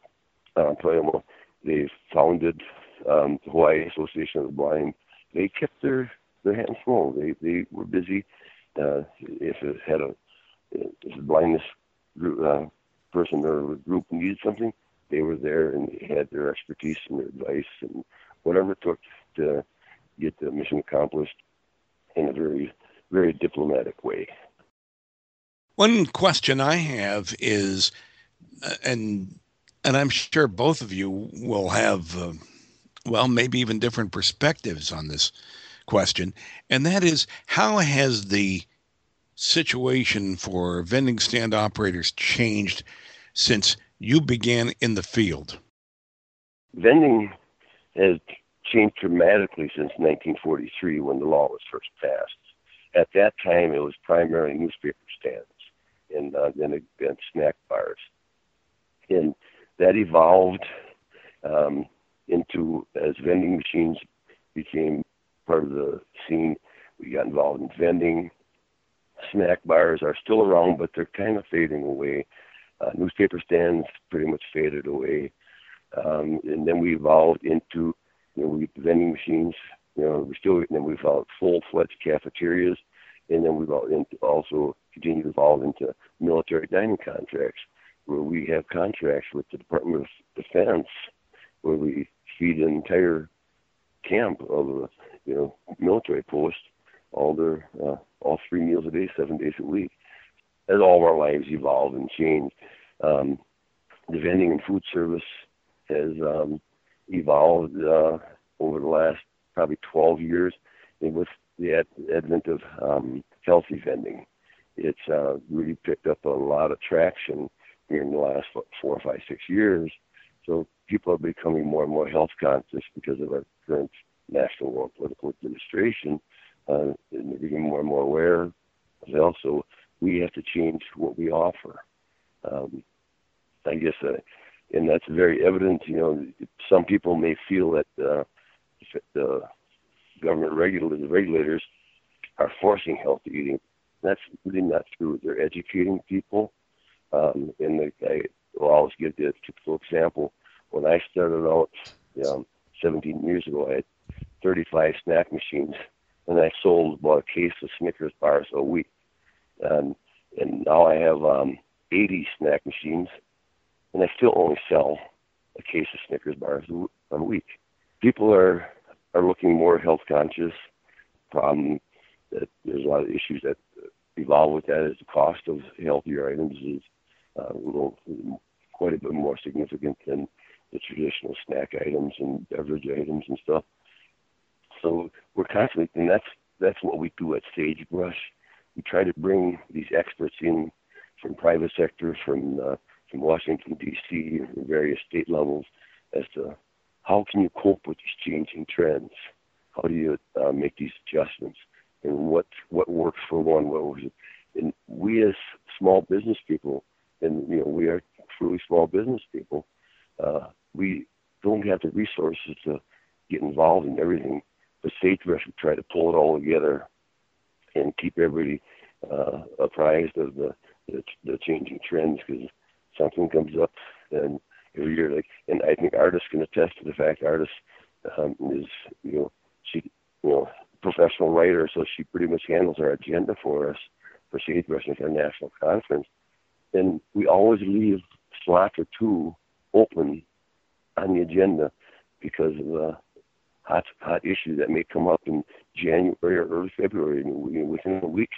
uh, Toyama, they founded um, the Hawaii Association of the Blind. They kept their, their hands full. They they were busy. Uh, if it had a, if a blindness group, uh, person or group needed something, they were there, and they had their expertise and their advice and whatever it took to get the mission accomplished in a very, very diplomatic way. One question I have is, And and I'm sure both of you will have uh, well, maybe even different perspectives on this question, and that is, how has the situation for vending stand operators changed since you began in the field? Vending has changed dramatically since nineteen forty-three, when the law was first passed. At that time, it was primarily newspaper stands and uh, then and snack bars, and that evolved um, into, as vending machines became part of the scene, we got involved in vending. Snack bars are still around, but they're kind of fading away. Uh, newspaper stands pretty much faded away, um, and then we evolved into you know, we, vending machines. You know, we still, and then we evolved full-fledged cafeterias, and then we also continue to evolve into military dining contracts, where we have contracts with the Department of Defense, where we feed an entire camp of a you know military post all their uh, all three meals a day, seven days a week. As all of our lives evolve and change, um, the vending and food service has um, evolved uh, over the last probably twelve years, and with the ad- advent of um, healthy vending, it's uh, really picked up a lot of traction here in the last what, four or five, six years. So people are becoming more and more health conscious because of our current national world political administration, uh, and they're getting more and more aware. Also, we have to change what we offer. Um, I guess, uh, and that's very evident. You know, some people may feel that uh, the government regulators, regulators are forcing healthy eating. That's really not true. They're educating people. Um, and the, I will always give the typical example. When I started out um, seventeen years ago, I had thirty-five snack machines, and I sold about a case of Snickers bars a week. Um, and now I have um, eighty snack machines, and I still only sell a case of Snickers bars a week. People are, are looking more health conscious. Problem that there's a lot of issues that evolve with that is the cost of healthier items is uh, a little, quite a bit more significant than the traditional snack items and beverage items and stuff. So we're constantly, and that's that's what we do at Sagebrush. We try to bring these experts in from private sector, from uh, from Washington D C, and various state levels, as to how can you cope with these changing trends? How do you uh, make these adjustments? And what what works for one? What works? And we as small business people, and you know we are truly small business people. Uh, we don't have the resources to get involved in everything. But Sagebrush, we try to pull it all together and keep everybody uh, apprised of the, the the changing trends, because something comes up and every year. Like, and I think Artis can attest to the fact. Artis um, is you know she you know professional writer, so she pretty much handles our agenda for us for Sagebrush and our national conference. And we always leave a slot or two open on the agenda because of the hot, hot issue that may come up in January or early February. And we, within a week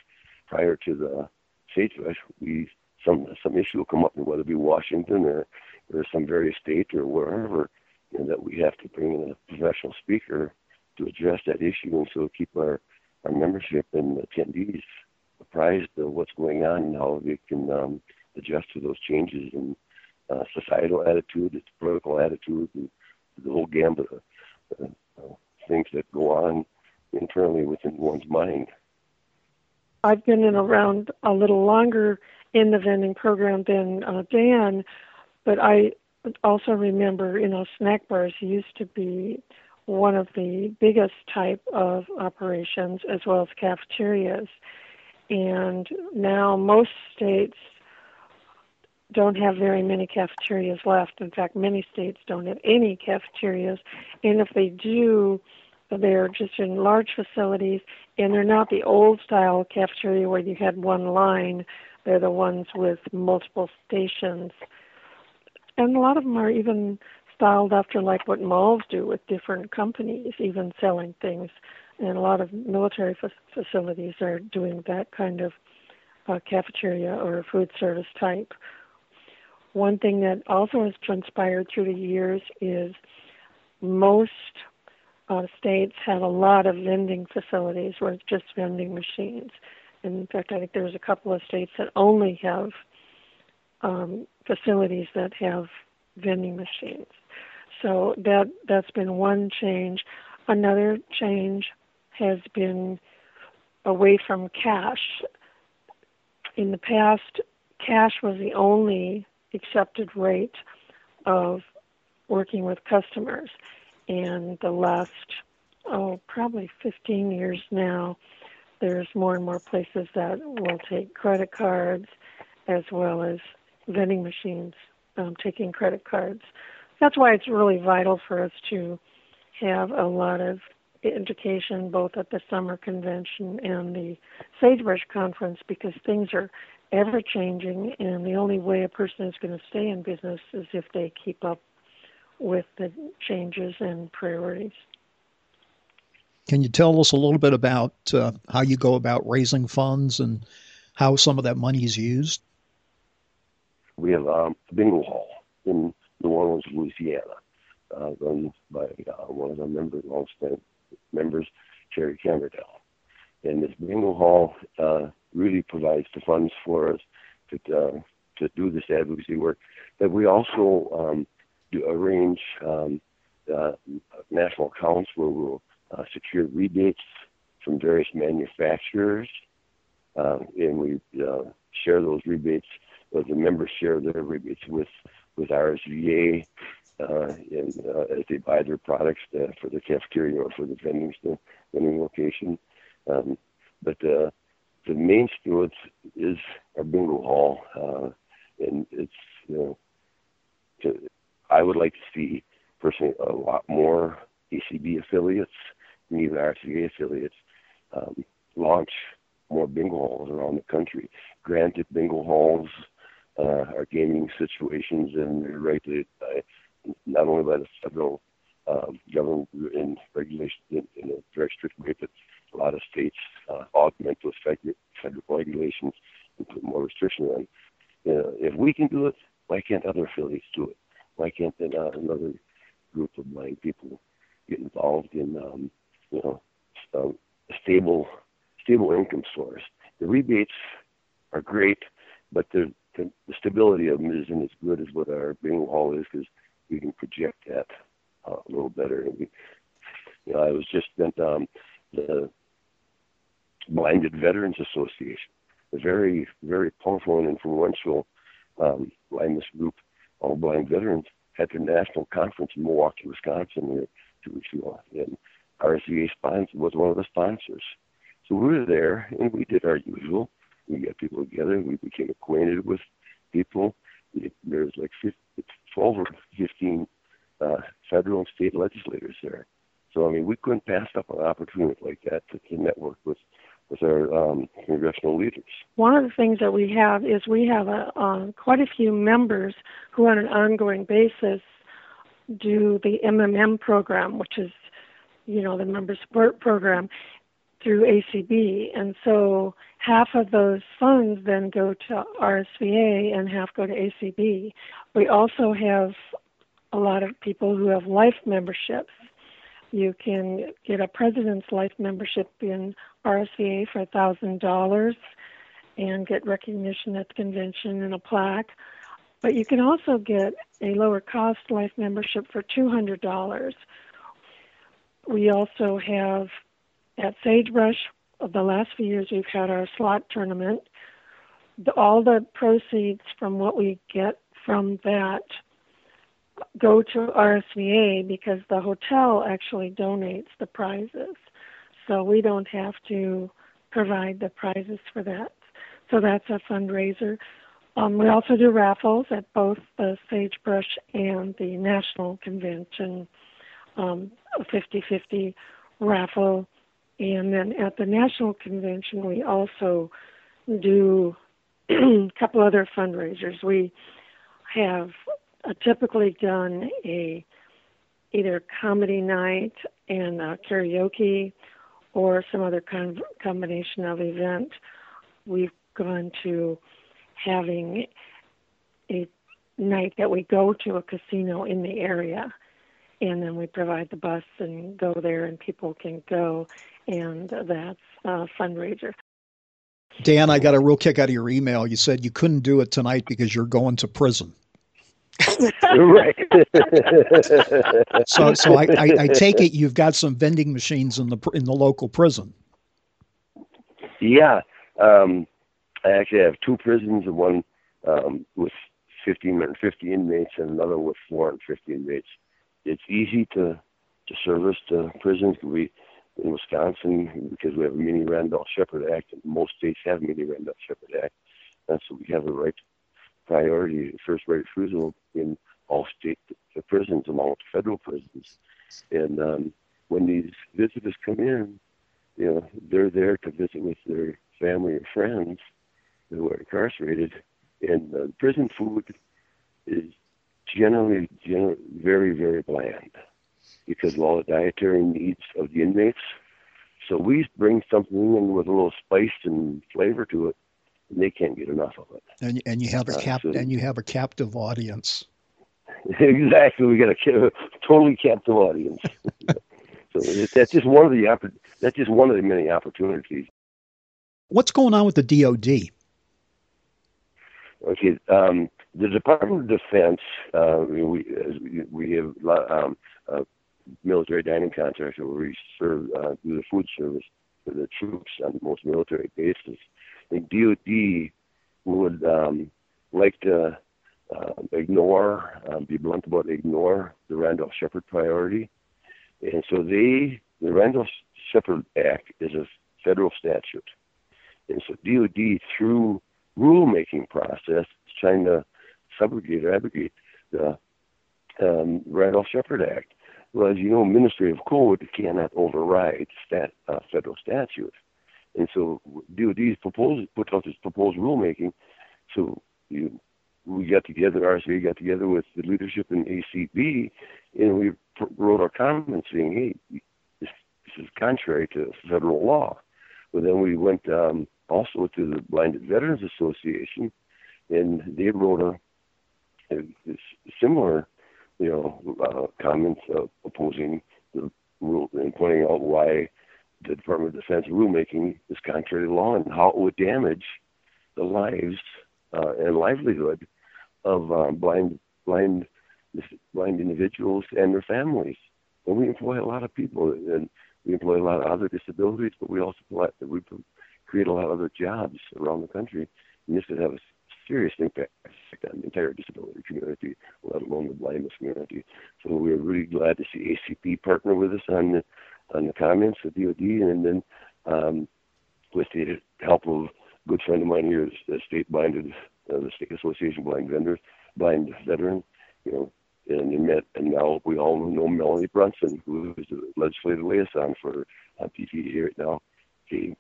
prior to the Sagebrush, we some some issue will come up, whether it be Washington or, or some various state or wherever, you know, that we have to bring in a professional speaker to address that issue, and so keep our, our membership and attendees apprised of what's going on and how they can um, adjust to those changes in uh, societal attitude, its political attitude, and the whole gamut of uh, uh, things that go on internally within one's mind. I've been in around a little longer in the vending program than uh, Dan, but I also remember, you know, snack bars used to be one of the biggest type of operations, as well as cafeterias. And now most states don't have very many cafeterias left. In fact, many states don't have any cafeterias. And if they do, they're just in large facilities, and they're not the old-style cafeteria where you had one line. They're the ones with multiple stations. And a lot of them are even styled after like what malls do with different companies, even selling things. And a lot of military f- facilities are doing that kind of uh, cafeteria or food service type. One thing that also has transpired through the years is most uh, states have a lot of vending facilities where it's just vending machines. And in fact, I think there's a couple of states that only have um, facilities that have vending machines. So that, that's been one change. Another change has been away from cash. In the past, cash was the only accepted rate of working with customers. And the last, oh, probably fifteen years now, there's more and more places that will take credit cards as well as vending machines um, taking credit cards. That's why it's really vital for us to have a lot of education both at the summer convention and the Sagebrush Conference, because things are ever-changing, and the only way a person is going to stay in business is if they keep up with the changes and priorities. Can you tell us a little bit about uh, how you go about raising funds and how some of that money is used? We have um, a bingo hall in New Orleans, Louisiana, uh, run by uh, one of our members, long-standing members, Jerry Canderdale. And this bingo hall uh, really provides the funds for us to uh, to do this advocacy work. But we also um, do arrange um, uh, national accounts where we'll uh, secure rebates from various manufacturers, uh, and we uh, share those rebates, or the members share their rebates with, with R S V A uh, and, uh, as they buy their products uh, for the cafeteria or for the vending, the vending location. Um, but uh, the main steward is our bingo hall, uh, and it's, you know, to, I would like to see personally a lot more A C B affiliates and even R C A affiliates um, launch more bingo halls around the country. Granted, bingo halls uh, are gaming situations, and they're regulated by, not only by the federal um, government and regulation in, in a very strict way, but a lot of states uh, augment those federal regulations and put more restrictions on. You know, if we can do it, why can't other affiliates do it? Why can't then, uh, another group of blind people get involved in, um, you know, um, a stable, stable income source? The rebates are great, but the, the, the stability of them isn't as good as what our bingo hall is, because we can project that uh, a little better. And we, you know, I was just at um, the Blinded Veterans Association, a very, very powerful and influential um, blindness group. All blind veterans had their national conference in Milwaukee, Wisconsin, here two weeks ago, and R S V A sponsor was one of the sponsors. So we were there, and we did our usual. We got people together. We became acquainted with people. There's like twelve or fifteen uh, federal and state legislators there. So, I mean, we couldn't pass up an opportunity like that to, to network with, with our um, congressional leaders. One of the things that we have is we have a, um, quite a few members who on an ongoing basis do the M M M program, which is, you know, the member support program through A C B. And so half of those funds then go to R S V A and half go to A C B. We also have a lot of people who have life memberships. You can get a president's life membership in R S V A for one thousand dollars and get recognition at the convention and a plaque. But you can also get a lower-cost life membership for two hundred dollars. We also have, at Sagebrush, the last few years we've had our slot tournament. All the proceeds from what we get from that go to R S V A, because the hotel actually donates the prizes. So we don't have to provide the prizes for that. So that's a fundraiser. Um, we also do raffles at both the Sagebrush and the National Convention, um, a fifty-fifty raffle. And then at the National Convention, we also do a couple other fundraisers. We have Uh, typically done a either comedy night and uh, karaoke, or some other con- combination of event. We've gone to having a night that we go to a casino in the area and then we provide the bus and go there, and people can go, and that's a fundraiser. Dan, I got a real kick out of your email. You said you couldn't do it tonight because you're going to prison. Right. so, so I, I, I take it you've got some vending machines in the in the local prison. Yeah, um, I actually have two prisons, and one um, with fifteen fifty inmates, and another with four hundred fifty inmates. It's easy to to service the prisons. We in Wisconsin, because we have a mini Randolph Shepherd Act, and most states have mini Randolph Shepherd Act, and so we have a right to priority, first right refusal in all state the prisons, along with the federal prisons. And um, when these visitors come in, you know, they're there to visit with their family or friends who are incarcerated. And uh, prison food is generally, generally very, very bland because of all the dietary needs of the inmates. So we bring something in with a little spice and flavor to it, and they can't get enough of it. And and you have a cap uh, so, and you have a captive audience. Exactly, we got a, a totally captive audience. So that's just one of the that's just one of the many opportunities. What's going on with the D O D? Okay, um, the Department of Defense. Uh, we we have um, a military dining contract where we serve uh, do the food service for the troops on most military bases. The D O D would um, like to uh, ignore, uh, be blunt about ignore the Randolph Shepherd priority. And so they, the Randolph Shepherd Act is a federal statute. And so D O D, through rulemaking process, is trying to subrogate or abrogate the um, Randolph Shepherd Act. Well, as you know, Ministry of Code cannot override stat, uh, federal statute. And so D O D's proposed, put out this proposed rulemaking. So you, we got together, R S V got together with the leadership in A C B, and we wrote our comments saying, hey, this, this is contrary to federal law. But then we went um, also to the Blinded Veterans Association, and they wrote a, a, a similar, you know, uh, comments uh, opposing the rule and pointing out why the Department of Defense rulemaking is contrary to law and how it would damage the lives uh, and livelihood of uh, blind, blind, blind individuals and their families. And we employ a lot of people, and we employ a lot of other disabilities, but we also we create a lot of other jobs around the country, and this would have a serious impact on the entire disability community, let alone the blindness community. So we're really glad to see A C P partner with us on the on the comments of D O D, and then um, with the help of a good friend of mine here, the state blinded, uh, the state association blind vendors, blind veteran, you know, and, and, met, and now we all know Melanie Brunson, who is the legislative liaison for uh, P T A right now. She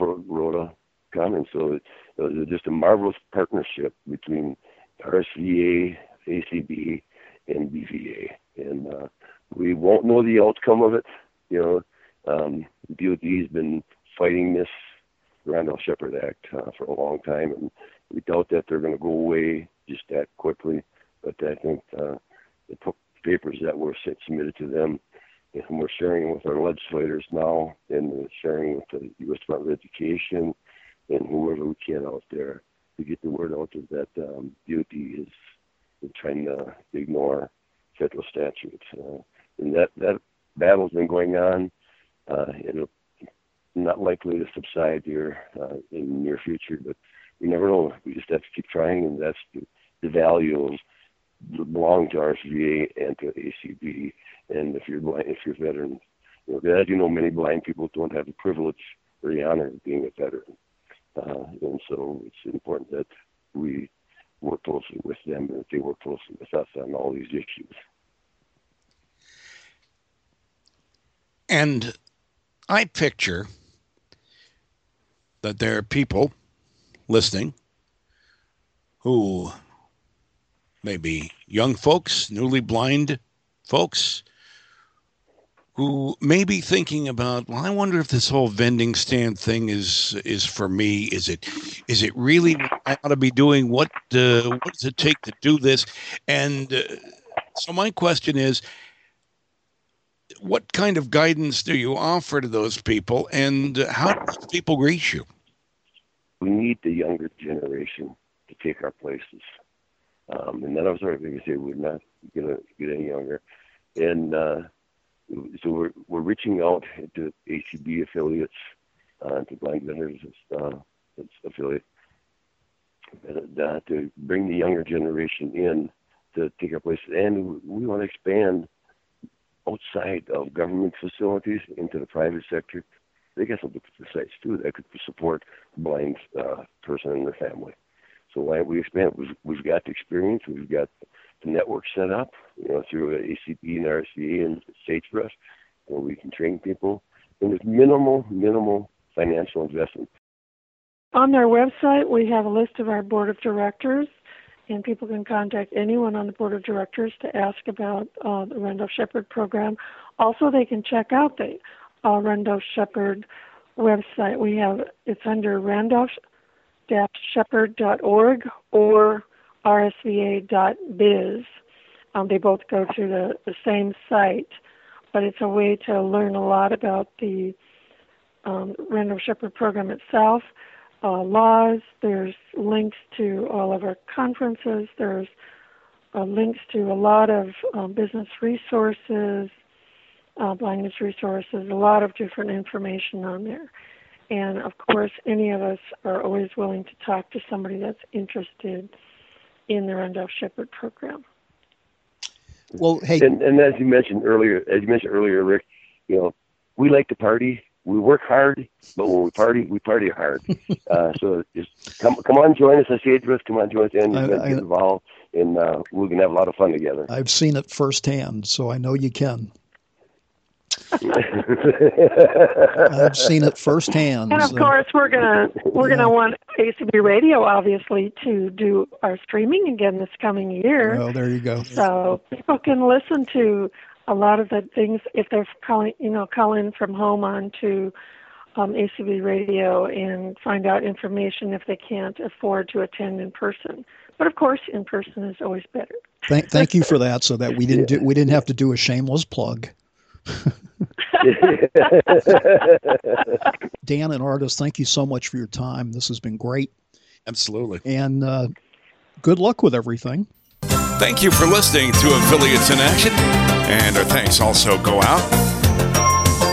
wrote a comment, so it, it was just a marvelous partnership between R S V A, A C B, and B V A, and uh, we won't know the outcome of it. You know, um, D O D's been fighting this Randolph Shepherd Act uh, for a long time, and we doubt that they're going to go away just that quickly. But I think uh, the papers that were submitted to them, and we're sharing with our legislators now, and we're sharing with the U S Department of Education and whoever we can out there to get the word out there that um, D O D is trying to ignore federal statutes. Uh, and that that. battle's been going on. Uh, it'll not likely to subside here uh, in the near future, but we never know. We just have to keep trying, and that's the, the value of belonging to R S V A and to A C B. And if you're blind, if you're veteran, you know, as you know, many blind people don't have the privilege or the honor of being a veteran, uh, and so it's important that we work closely with them and that they work closely with us on all these issues. And I picture that there are people listening who may be young folks, newly blind folks, who may be thinking about, well, I wonder if this whole vending stand thing is is for me. Is it is it really what I ought to be doing? What, uh, what does it take to do this? And uh, so my question is, what kind of guidance do you offer to those people, and how do people reach you? We need the younger generation to take our places. Um, and none of us are going to say we're not going to get any younger. And uh, so we're, we're reaching out to H C B affiliates, uh, to Blind Veterans uh, affiliates, uh, to bring the younger generation in to take our places. And we want to expand outside of government facilities into the private sector. They got some sites too that could support a blind uh, person and their family. So why don't we expand? We've, we've got the experience. We've got the network set up, you know, through A C P and R C A and Sagebrush, where we can train people. And there's minimal, minimal financial investment. On their website, we have a list of our board of directors, and people can contact anyone on the board of directors to ask about uh, the Randolph Shepherd program. Also, they can check out the uh, Randolph Shepherd website. We have it's under randolph shepherd dot org or r s v a dot biz. Um, they both go to the, the same site, but it's a way to learn a lot about the um, Randolph Shepherd program itself, uh, laws. There's links to all of our conferences. There's uh, links to a lot of um, business resources, uh, blindness resources, a lot of different information on there. And, of course, any of us are always willing to talk to somebody that's interested in the Randolph Shepherd program. Well, hey, and, and as you mentioned earlier, as you mentioned earlier, Rick, you know, we like to party. We work hard, but when we party, we party hard. uh, so just come, come on, join us. I see it, Rick. Come on, join us, and I, I, get involved, and uh, we can have a lot of fun together. I've seen it firsthand, so I know you can. I've seen it firsthand. And of so. course, we're gonna we're yeah. gonna want A C B Radio, obviously, to do our streaming again this coming year. Oh, there you go. So people can listen to a lot of the things if they're calling, you know, call in from home onto um, A C B Radio and find out information if they can't afford to attend in person. But of course, in person is always better. Thank thank you for that. So that we didn't do, we didn't have to do a shameless plug. Dan and Artis, thank you so much for your time. This has been great. Absolutely. And uh, good luck with everything. Thank you for listening to Affiliates in Action. And our thanks also go out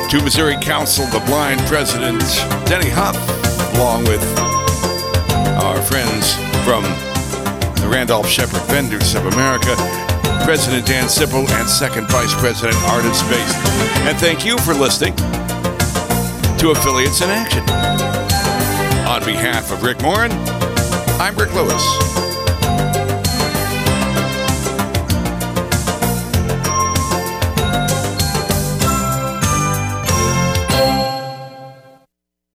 to Missouri Council of the Blind President Denny Huff, along with our friends from the Randolph Shepherd Vendors of America, President Dan Sipple, and Second Vice President Artis Bazin. And thank you for listening to Affiliates in Action. On behalf of Rick Morin, I'm Rick Lewis.